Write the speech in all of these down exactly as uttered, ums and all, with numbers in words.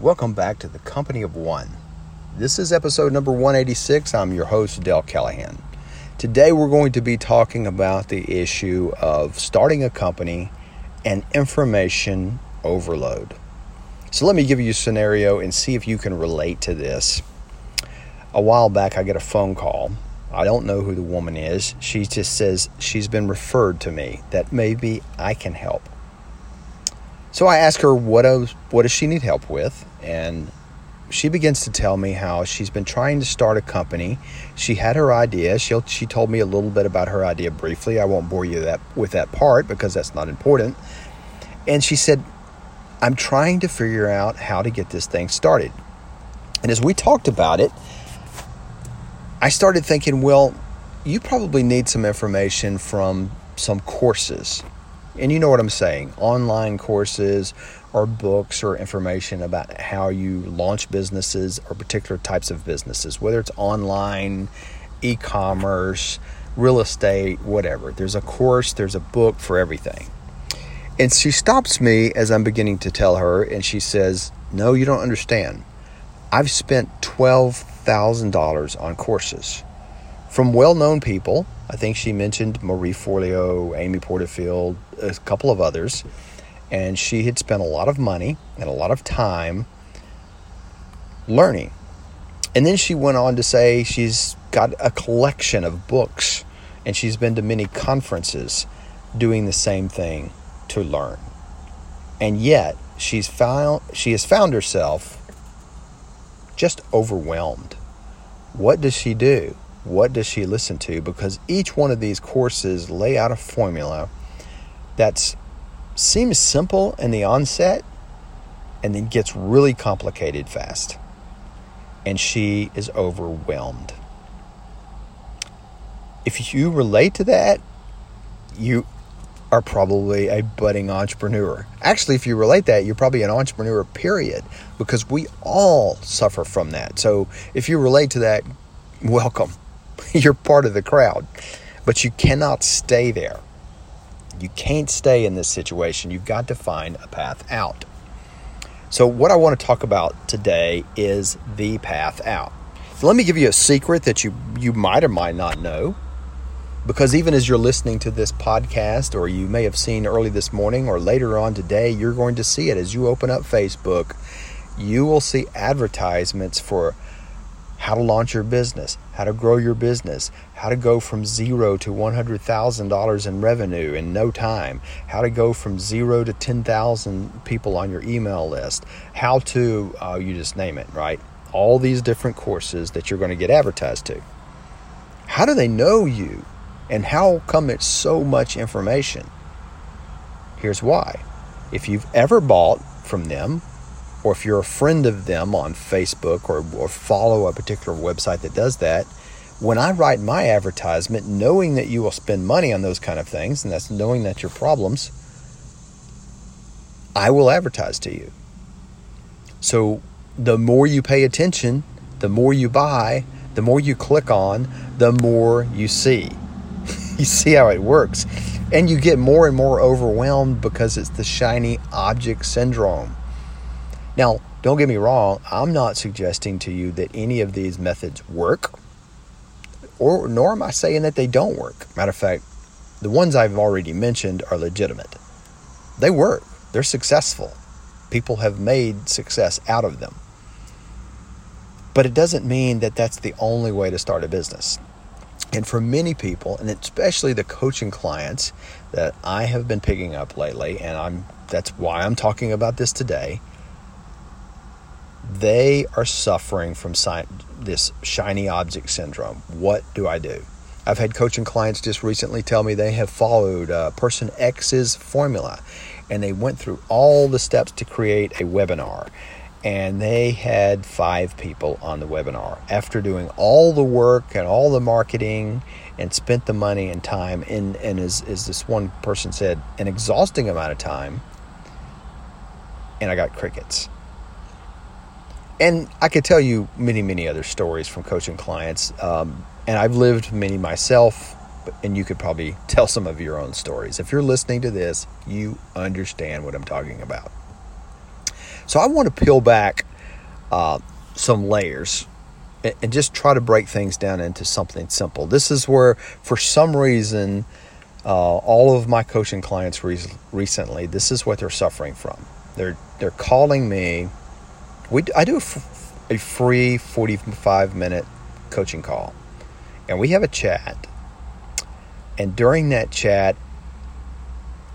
Welcome back to the Company of One. This is episode number one eighty-six. I'm your host, Dale Callahan. Today we're going to be talking about the issue of starting a company and information overload. So let me give you a scenario and see if you can relate to this. A while back, I get a phone call. I don't know who the woman is. She just says she's been referred to me, that maybe I can help. So I ask her, what does, what does she need help with? And she begins to tell me how she's been trying to start a company. She had her idea. She'll, she told me a little bit about her idea briefly. I won't bore you that, with that part because that's not important. And she said, I'm trying to figure out how to get this thing started. And as we talked about it, I started thinking, well, you probably need some information from some courses. And you know what I'm saying, online courses or books or information about how you launch businesses or particular types of businesses, whether it's online, e-commerce, real estate, whatever. There's a course, there's a book for everything. And she stops me as I'm beginning to tell her and she says, no, you don't understand. I've spent twelve thousand dollars on courses from well-known people. I think she mentioned Marie Forleo, Amy Porterfield, a couple of others. And she had spent a lot of money and a lot of time learning. And then she went on to say she's got a collection of books. And she's been to many conferences doing the same thing to learn. And yet, she's found, she has found herself just overwhelmed. What does she do? What does she listen to? Because each one of these courses lay out a formula that seems simple in the onset and then gets really complicated fast. And she is overwhelmed. If you relate to that, you are probably a budding entrepreneur. Actually, if you relate that, you're probably an entrepreneur, period, because we all suffer from that. So if you relate to that, welcome. You're part of the crowd, but you cannot stay there. You can't stay in this situation. You've got to find a path out. So what I want to talk about today is the path out. So let me give you a secret that you, you might or might not know, because even as you're listening to this podcast, or you may have seen early this morning or later on today, you're going to see it. As you open up Facebook, you will see advertisements for how to launch your business, how to grow your business, how to go from zero to one hundred thousand dollars in revenue in no time, how to go from zero to ten thousand people on your email list, how to, uh, you just name it, right? All these different courses that you're going to get advertised to. How do they know you? And how come it's so much information? Here's why. If you've ever bought from them, or if you're a friend of them on Facebook or, or follow a particular website that does that, when I write my advertisement, knowing that you will spend money on those kind of things, and that's knowing that your problems, I will advertise to you. So the more you pay attention, the more you buy, the more you click on, the more you see. You see how it works. And you get more and more overwhelmed because it's the shiny object syndrome. Now, don't get me wrong, I'm not suggesting to you that any of these methods work, or nor am I saying that they don't work. Matter of fact, the ones I've already mentioned are legitimate. They work. They're successful. People have made success out of them. But it doesn't mean that that's the only way to start a business. And for many people, and especially the coaching clients that I have been picking up lately, and I'm that's why I'm talking about this today, they are suffering from this shiny object syndrome. What do I do? I've had coaching clients just recently tell me they have followed uh, person X's formula, and they went through all the steps to create a webinar, and they had five people on the webinar after doing all the work and all the marketing and spent the money and time in, and as, as this one person said, an exhausting amount of time, and I got crickets. And I could tell you many, many other stories from coaching clients. Um, and I've lived many myself, and you could probably tell some of your own stories. If you're listening to this, you understand what I'm talking about. So I want to peel back uh, some layers and, and just try to break things down into something simple. This is where, for some reason, uh, all of my coaching clients re- recently, this is what they're suffering from. They're they're calling me. We I do a, f- a free forty-five minute coaching call, and we have a chat. And during that chat,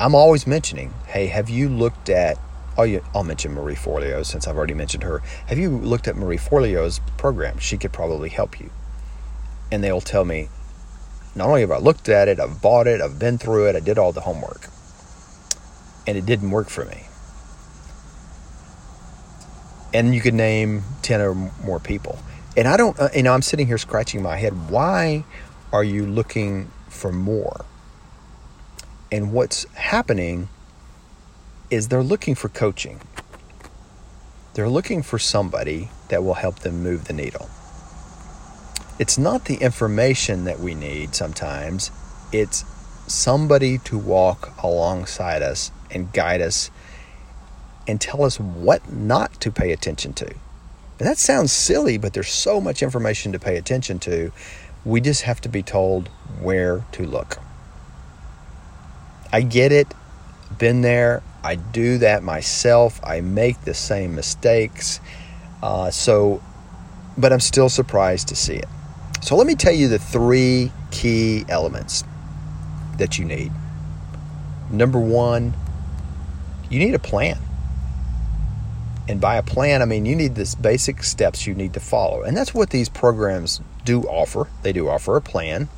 I'm always mentioning, hey, have you looked at, oh, yeah, I'll mention Marie Forleo since I've already mentioned her. Have you looked at Marie Forleo's program? She could probably help you. And they'll tell me, not only have I looked at it, I've bought it, I've been through it, I did all the homework. And it didn't work for me. And you could name ten or more people. And I don't, you know, I'm sitting here scratching my head. Why are you looking for more? And what's happening is they're looking for coaching. They're looking for somebody that will help them move the needle. It's not the information that we need sometimes. It's somebody to walk alongside us and guide us and tell us what not to pay attention to. And that sounds silly, but there's so much information to pay attention to. We just have to be told where to look. I get it. Been there. I do that myself. I make the same mistakes. Uh, so, but I'm still surprised to see it. So let me tell you the three key elements that you need. Number one, you need a plan. And by a plan, I mean you need this basic steps you need to follow. And that's what these programs do offer. They do offer a plan.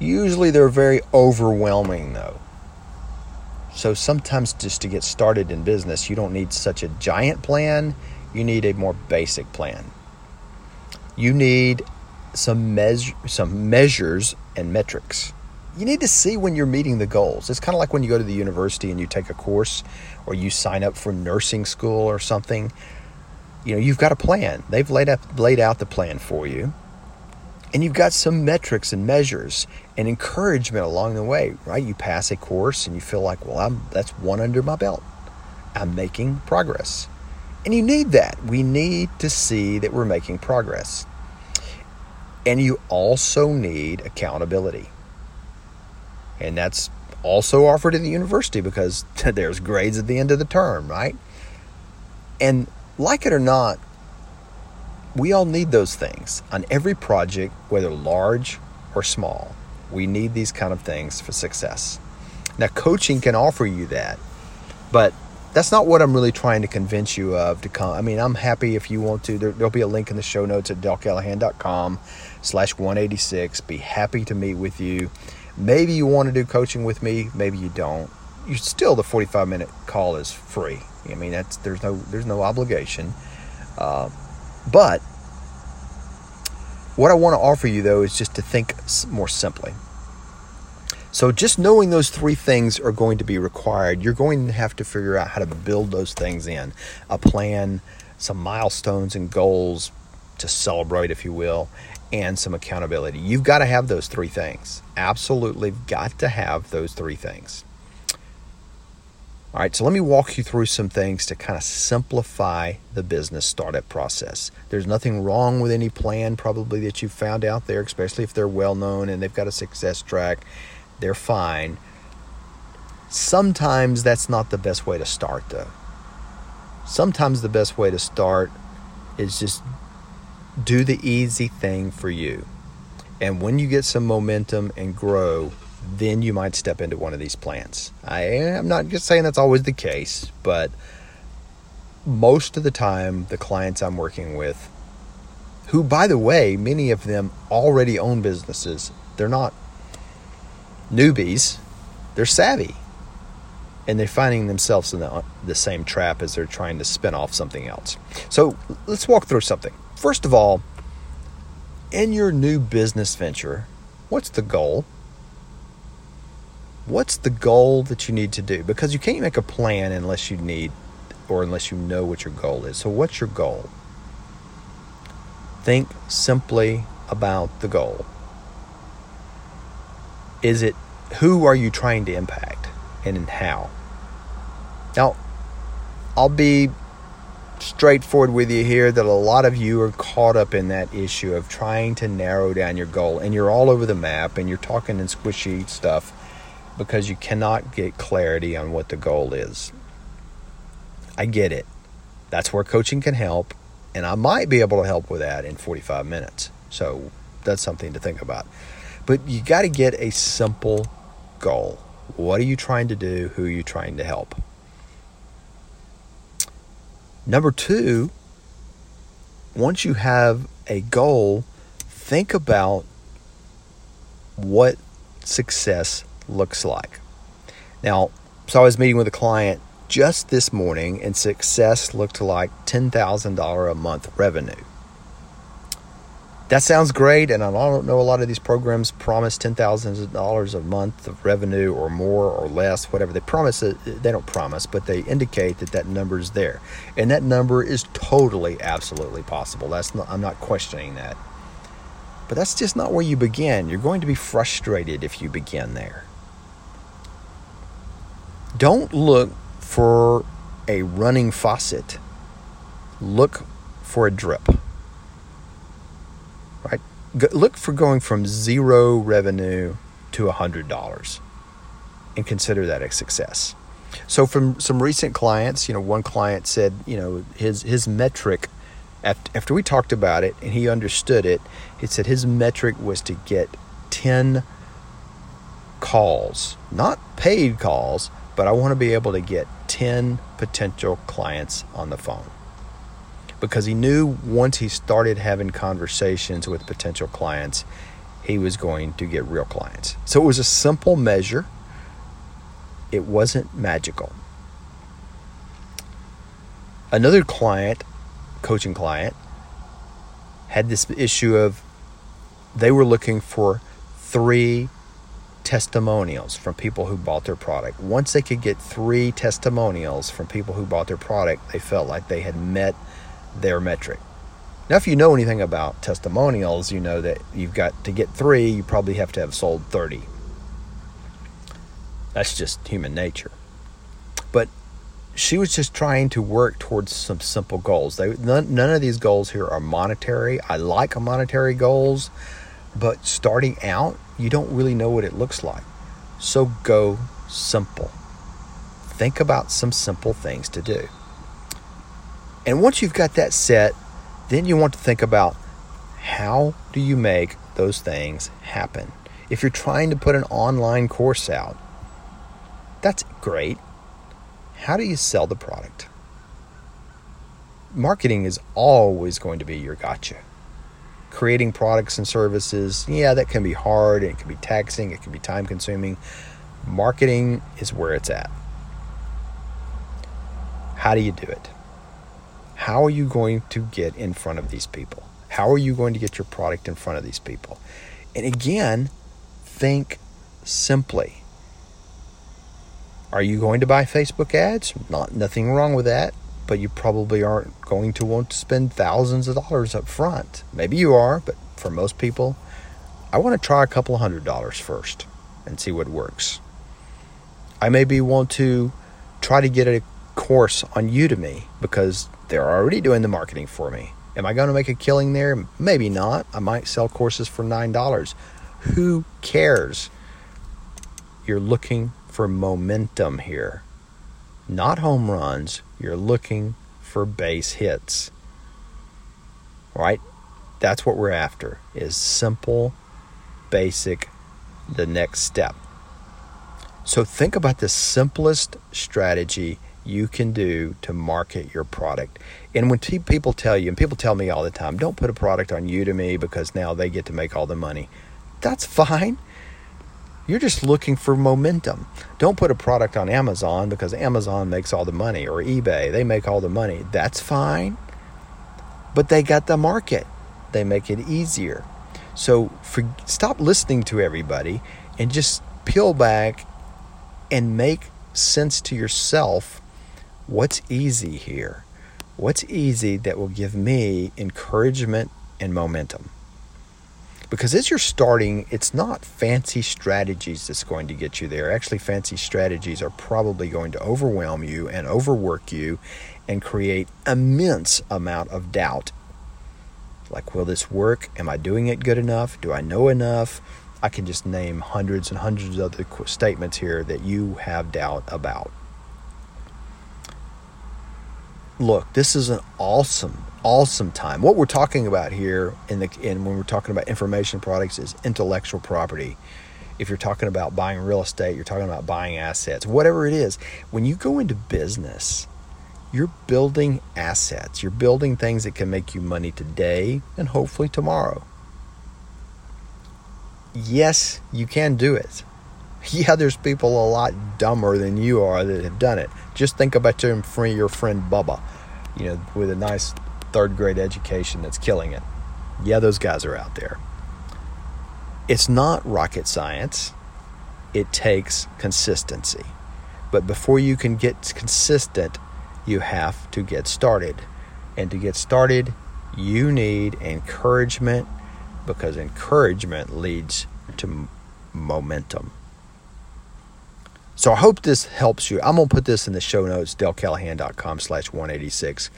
Usually they're very overwhelming, though. So sometimes just to get started in business, you don't need such a giant plan. You need a more basic plan. You need some measure, some measures and metrics. You need to see when you're meeting the goals. It's kind of like when you go to the university and you take a course or you sign up for nursing school or something. You know, you've got a plan. They've laid up, laid out the plan for you. And you've got some metrics and measures and encouragement along the way, right? You pass a course and you feel like, well, I'm that's one under my belt. I'm making progress. And you need that. We need to see that we're making progress. And you also need accountability. And that's also offered in the university because there's grades at the end of the term, right? And like it or not, we all need those things on every project, whether large or small. We need these kind of things for success. Now, coaching can offer you that, but that's not what I'm really trying to convince you of to come. I mean, I'm happy if you want to. There, there'll be a link in the show notes at dale callahan dot com slash one eighty-six. Be happy to meet with you. Maybe you want to do coaching with me. Maybe you don't. You still, the forty-five minute call is free. I mean, that's there's no there's no obligation. Uh, But what I want to offer you, though, is just to think more simply. So just knowing those three things are going to be required. You're going to have to figure out how to build those things in. A plan, some milestones and goals to celebrate, if you will, and some accountability. You've got to have those three things. Absolutely got to have those three things. All right, so let me walk you through some things to kind of simplify the business startup process. There's nothing wrong with any plan probably that you found out there, especially if they're well-known and they've got a success track. They're fine. Sometimes that's not the best way to start, though. Sometimes the best way to start is just do the easy thing for you. And when you get some momentum and grow, then you might step into one of these plans. I am not just saying that's always the case, but most of the time, the clients I'm working with, who, by the way, many of them already own businesses, they're not newbies, they're savvy. And they're finding themselves in the, the same trap as they're trying to spin off something else. So let's walk through something. First of all, in your new business venture, what's the goal? What's the goal that you need to do? Because you can't make a plan unless you need or unless you know what your goal is. So what's your goal? Think simply about the goal. Is it who are you trying to impact and how? Now, I'll be straightforward with you here that a lot of you are caught up in that issue of trying to narrow down your goal, and you're all over the map and you're talking in squishy stuff because you cannot get clarity on what the goal is. I get it. That's where coaching can help, and I might be able to help with that in forty-five minutes. So that's something to think about. But you got to get a simple goal. What are you trying to do? Who are you trying to help? Number two, once you have a goal, think about what success looks like. Now, so I was meeting with a client just this morning, and success looked like ten thousand dollars a month revenue. That sounds great, and I don't know, a lot of these programs promise ten thousand dollars a month of revenue or more or less, whatever they promise. They don't promise, but they indicate that that number is there. And that number is totally, absolutely possible. That's not, I'm not questioning that. But that's just not where you begin. You're going to be frustrated if you begin there. Don't look for a running faucet. Look for a drip. Right? Look for going from zero revenue to one hundred dollars and consider that a success. So from some recent clients, you know, one client said, you know, his, his metric, after we talked about it and he understood it, he said his metric was to get ten calls, not paid calls, but I want to be able to get ten potential clients on the phone. Because he knew once he started having conversations with potential clients, he was going to get real clients. So it was a simple measure. It wasn't magical. Another client, coaching client, had this issue of they were looking for three testimonials from people who bought their product. Once they could get three testimonials from people who bought their product, they felt like they had met their metric. Now, if you know anything about testimonials, you know that you've got to get three, you probably have to have sold thirty. That's just human nature. But she was just trying to work towards some simple goals. They, none, none of these goals here are monetary. I like monetary goals, but starting out, you don't really know what it looks like. So go simple. Think about some simple things to do. And once you've got that set, then you want to think about how do you make those things happen. If you're trying to put an online course out, that's great. How do you sell the product? Marketing is always going to be your gotcha. Creating products and services, yeah, that can be hard. It can be taxing. It can be time consuming. Marketing is where it's at. How do you do it? How are you going to get in front of these people? How are you going to get your product in front of these people? And again, think simply. Are you going to buy Facebook ads? Not, nothing wrong with that, but you probably aren't going to want to spend thousands of dollars up front. Maybe you are, but for most people, I want to try a couple of hundred dollars first and see what works. I maybe want to try to get a course on Udemy because they're already doing the marketing for me. Am I going to make a killing there? Maybe not. I might sell courses for nine dollars. Who cares? You're looking for momentum here. Not home runs. You're looking for base hits. Right? That's what we're after, is simple, basic, the next step. So think about the simplest strategy you can do to market your product. And when t- people tell you, and people tell me all the time, don't put a product on Udemy because now they get to make all the money. That's fine. You're just looking for momentum. Don't put a product on Amazon because Amazon makes all the money, or eBay, they make all the money. That's fine. But they got the market. They make it easier. So for, stop listening to everybody and just peel back and make sense to yourself. What's easy here? What's easy that will give me encouragement and momentum? Because as you're starting, it's not fancy strategies that's going to get you there. Actually, fancy strategies are probably going to overwhelm you and overwork you and create immense amount of doubt. Like, will this work? Am I doing it good enough? Do I know enough? I can just name hundreds and hundreds of other statements here that you have doubt about. Look, this is an awesome, awesome time. What we're talking about here, in the in when we're talking about information products, is intellectual property. If you're talking about buying real estate, you're talking about buying assets, whatever it is. When you go into business, you're building assets. You're building things that can make you money today and hopefully tomorrow. Yes, you can do it. Yeah, there's people a lot dumber than you are that have done it. Just think about your friend, your friend Bubba, you know, with a nice third grade education that's killing it. Yeah, those guys are out there. It's not rocket science. It takes consistency. But before you can get consistent, you have to get started. And to get started, you need encouragement, because encouragement leads to momentum. So I hope this helps you. I'm going to put this in the show notes, dale callahan dot com slash one eighty-six.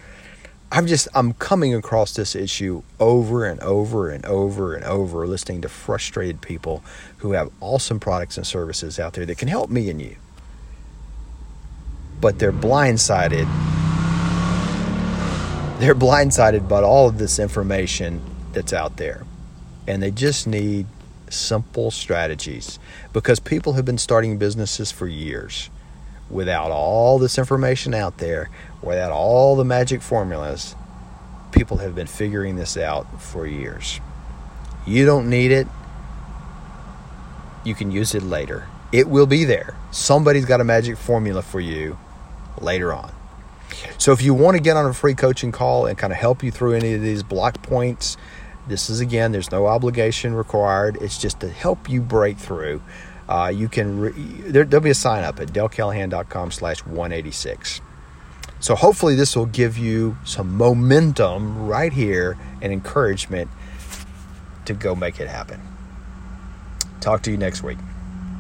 I'm just, I'm coming across this issue over and over and over and over, listening to frustrated people who have awesome products and services out there that can help me and you. But they're blindsided. They're blindsided by all of this information that's out there. And they just need simple strategies, because people have been starting businesses for years without all this information out there, without all the magic formulas. People have been figuring this out for years. You don't need it. You can use it later. It will be there. Somebody's got a magic formula for you later on. So if you want to get on a free coaching call and kind of help you through any of these block points, this is, again, there's no obligation required. It's just to help you break through. Uh, you can re- there, There'll be a sign up at dale callahan dot com slash one eighty-six. So hopefully this will give you some momentum right here and encouragement to go make it happen. Talk to you next week.